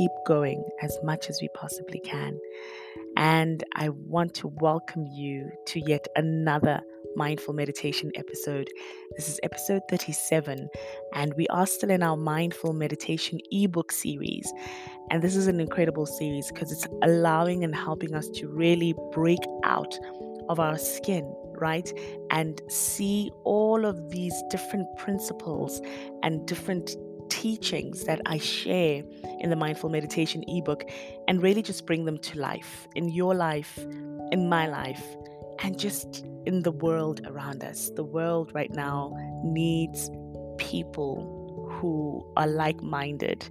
keep going as much as we possibly can. And I want to welcome you to yet another Mindful Meditation episode. This is episode 37, and we are still in our Mindful Meditation ebook series. And this is an incredible series because it's allowing and helping us to really break out of our skin, right? And see all of these different principles and different teachings that I share in the Mindful Meditation ebook and really just bring them to life in your life, in my life, and just in the world around us. The world right now needs people who are like-minded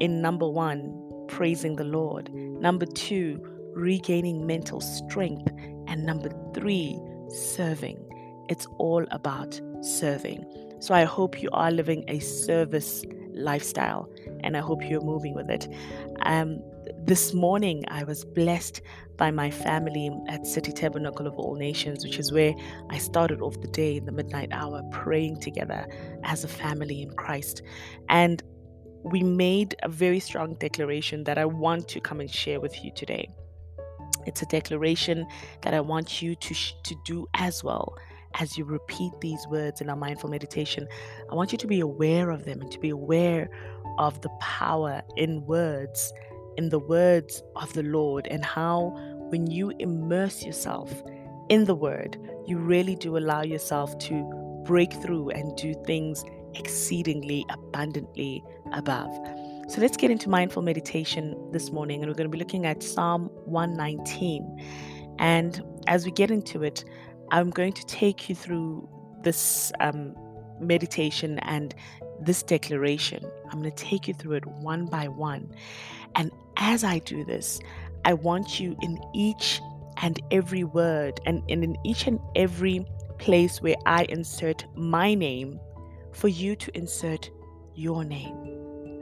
in, number one, praising the Lord, number two, regaining mental strength, and number three, serving. It's all about serving. So I hope you are living a service lifestyle, and I hope you're moving with it. This morning, I was blessed by my family at City Tabernacle of All Nations, which is where I started off the day in the midnight hour, praying together as a family in Christ. And we made a very strong declaration that I want to come and share with you today. It's a declaration that I want you to do as well. As you repeat these words in our Mindful Meditation, I want you to be aware of them and to be aware of the power in the words of the Lord, and how when you immerse yourself in the Word, you really do allow yourself to break through and do things exceedingly abundantly above. So let's get into Mindful Meditation this morning, and we're going to be looking at Psalm 119. And as we get into it, I'm going to take you through this meditation and this declaration. I'm going to take you through it one by one. And as I do this, I want you in each and every word and in each and every place where I insert my name, for you to insert your name.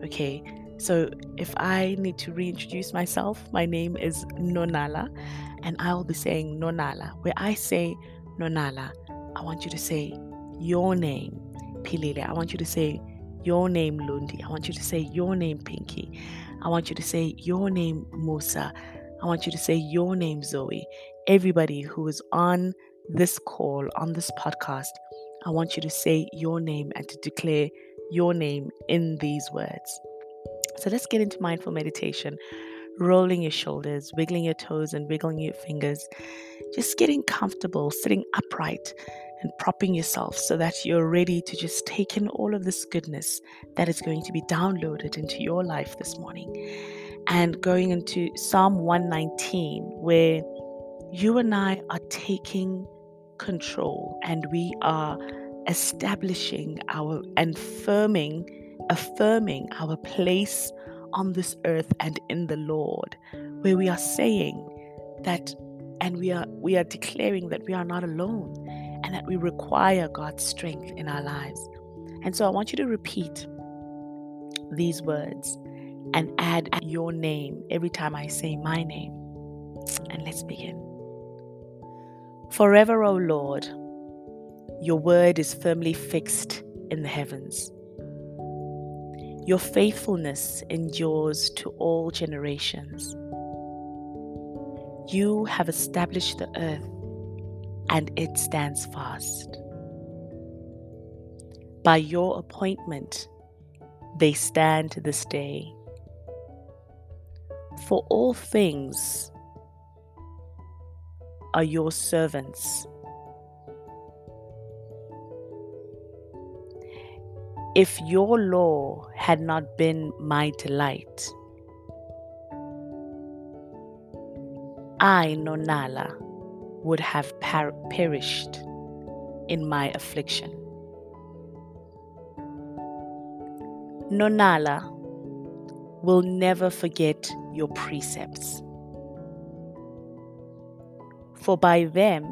Okay, so if I need to reintroduce myself, my name is Nonala, and I'll be saying Nonala. Where I say Nonala, I want you to say your name, Pilele. I want you to say your name, Lundi. I want you to say your name, Pinky. I want you to say your name, Musa. I want you to say your name, Zoe. Everybody who is on this call, on this podcast, I want you to say your name and to declare your name in these words. So let's get into Mindful Meditation. Rolling your shoulders, wiggling your toes and wiggling your fingers, just getting comfortable, sitting upright and propping yourself so that you're ready to just take in all of this goodness that is going to be downloaded into your life this morning. And going into Psalm 119, where you and I are taking control, and we are establishing our and affirming our place on this earth and in the Lord, where we are saying that, and we are declaring that we are not alone, and that we require God's strength in our lives. And so I want you to repeat these words and add your name every time I say my name. And let's begin. Forever, O Lord, your word is firmly fixed in the heavens. Your faithfulness endures to all generations. You have established the earth, and it stands fast. By your appointment, they stand to this day. For all things are your servants. If your law had not been my delight, I, Nonala, would have perished in my affliction. Nonala will never forget your precepts, for by them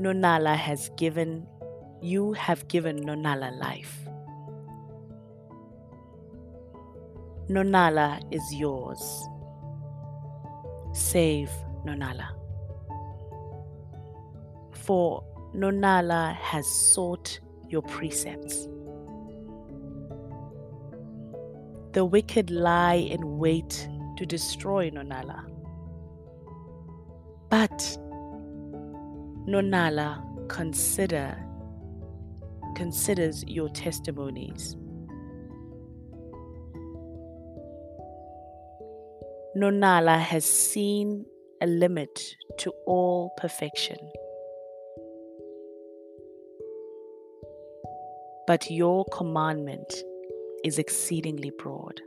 Nonala has given. You have given Nonala life. Nonala is yours. Save Nonala. For Nonala has sought your precepts. The wicked lie in wait to destroy Nonala. But Nonala considers your testimonies. Nonala has seen a limit to all perfection. But your commandment is exceedingly broad.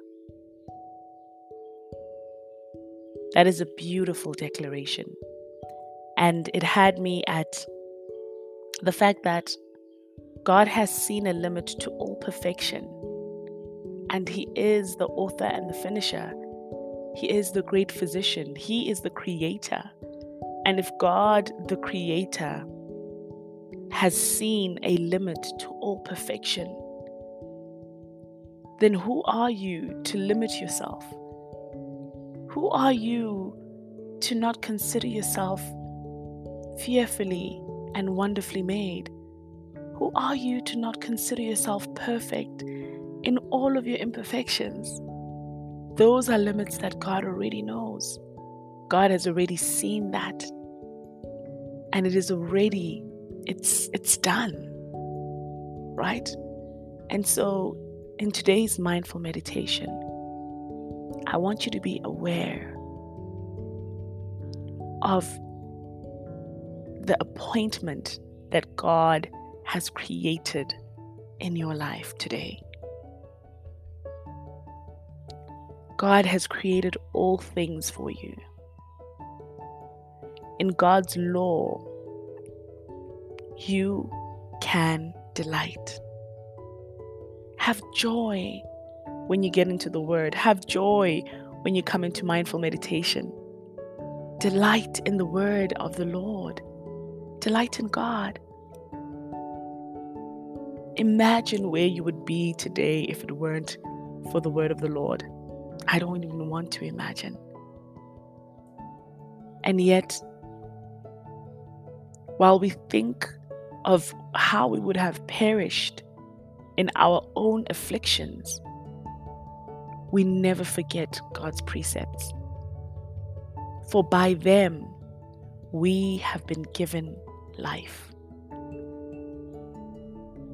That is a beautiful declaration. And it had me at the fact that God has seen a limit to all perfection. And He is the author and the finisher. He is the great physician. He is the creator. And if God, the creator, has seen a limit to all perfection, then who are you to limit yourself? Who are you to not consider yourself fearfully and wonderfully made? Who are you to not consider yourself perfect in all of your imperfections? Those are limits that God already knows. God has already seen that. And it is already, it's done, right? And so in today's mindful meditation, I want you to be aware of the appointment that God has created in your life today. God has created all things for you. In God's law, you can delight. Have joy when you get into the Word. Have joy when you come into mindful meditation. Delight in the Word of the Lord. Delight in God. Imagine where you would be today if it weren't for the Word of the Lord. I don't even want to imagine. And yet, while we think of how we would have perished in our own afflictions, we never forget God's precepts. For by them, we have been given life.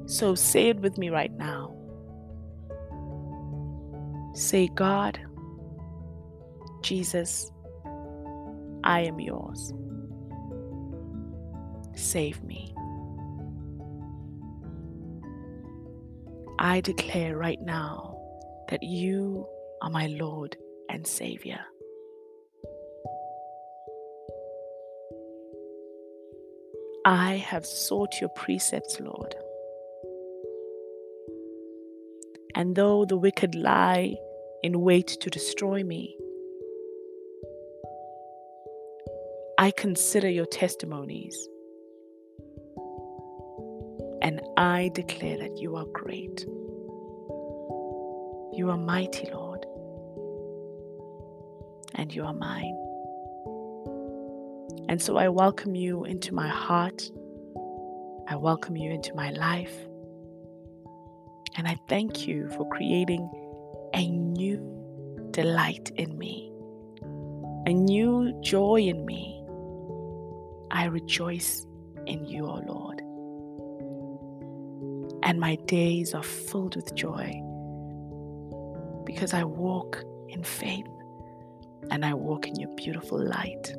So say it with me right now. Say, God, Jesus, I am yours. Save me. I declare right now that you are my Lord and Savior. I have sought your precepts, Lord. And though the wicked lie in wait to destroy me, I consider your testimonies, and I declare that you are great. You are mighty, Lord, and you are mine. And so I welcome you into my heart. I welcome you into my life. And I thank you for creating a new delight in me, a new joy in me. I rejoice in you, O Lord. And my days are filled with joy because I walk in faith and I walk in your beautiful light.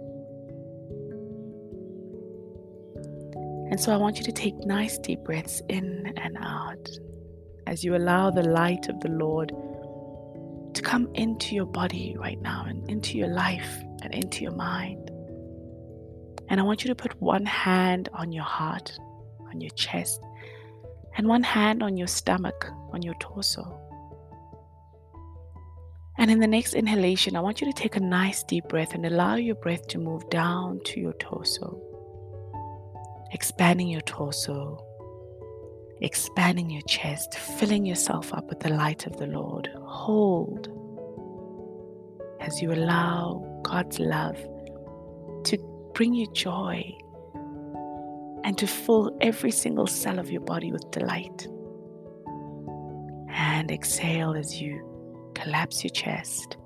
And so I want you to take nice deep breaths in and out, as you allow the light of the Lord to come into your body right now and into your life and into your mind. And I want you to put one hand on your heart, on your chest, and one hand on your stomach, on your torso. And in the next inhalation, I want you to take a nice deep breath and allow your breath to move down to your torso, expanding your torso, expanding your chest, filling yourself up with the light of the Lord. Hold as you allow God's love to bring you joy and to fill every single cell of your body with delight. And exhale as you collapse your chest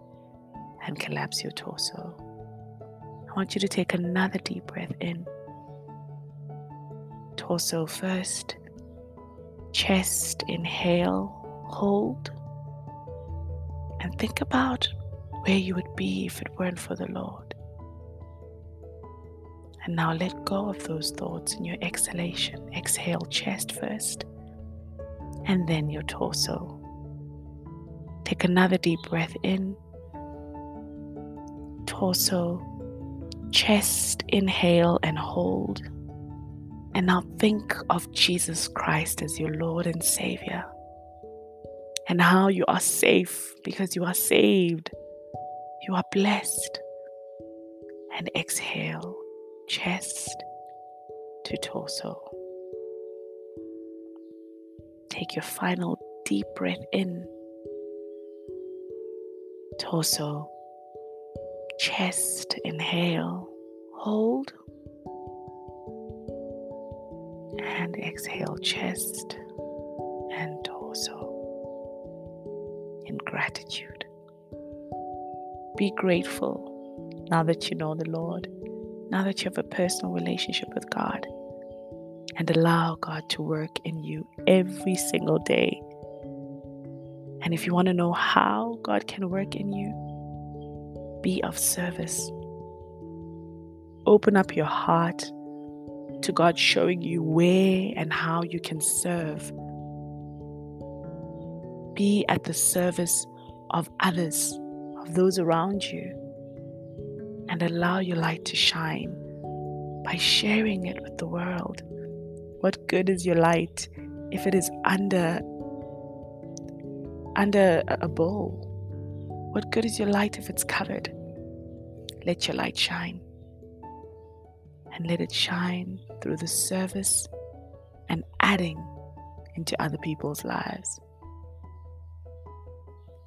and collapse your torso. I want you to take another deep breath in. Torso first, chest, inhale, hold, and think about where you would be if it weren't for the Lord. And now let go of those thoughts in your exhalation. Exhale, chest first, and then your torso. Take another deep breath in. Torso, chest, inhale and hold. And now think of Jesus Christ as your Lord and Savior, and how you are safe because you are saved. You are blessed. And exhale, chest to torso. Take your final deep breath in. Torso, chest, inhale, hold, and exhale, chest and torso. In gratitude, be grateful now that you know the Lord, now that you have a personal relationship with God, and allow God to work in you every single day. And if you want to know how God can work in you, be of service. Open up your heart to God showing you where and how you can serve. Be at the service of others, of those around you, and allow your light to shine by sharing it with the world. What good is your light if it is under a bowl? What good is your light if it's covered? Let your light shine, and let it shine through the service and adding into other people's lives.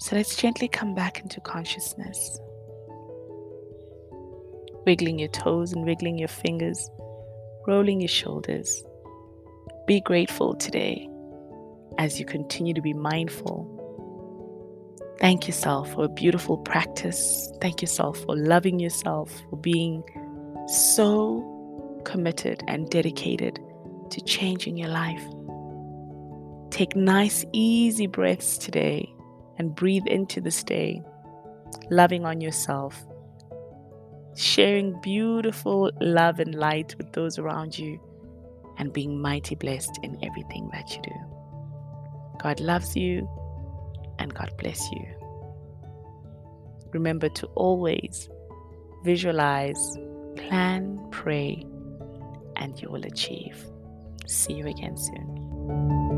So let's gently come back into consciousness, wiggling your toes and wiggling your fingers, rolling your shoulders. Be grateful today as you continue to be mindful. Thank yourself for a beautiful practice. Thank yourself for loving yourself, for being so committed and dedicated to changing your life. Take nice, easy breaths today and breathe into this day, loving on yourself, sharing beautiful love and light with those around you, and being mighty blessed in everything that you do. God loves you, and God bless you. Remember to always visualize, plan, pray, and you will achieve. See you again soon.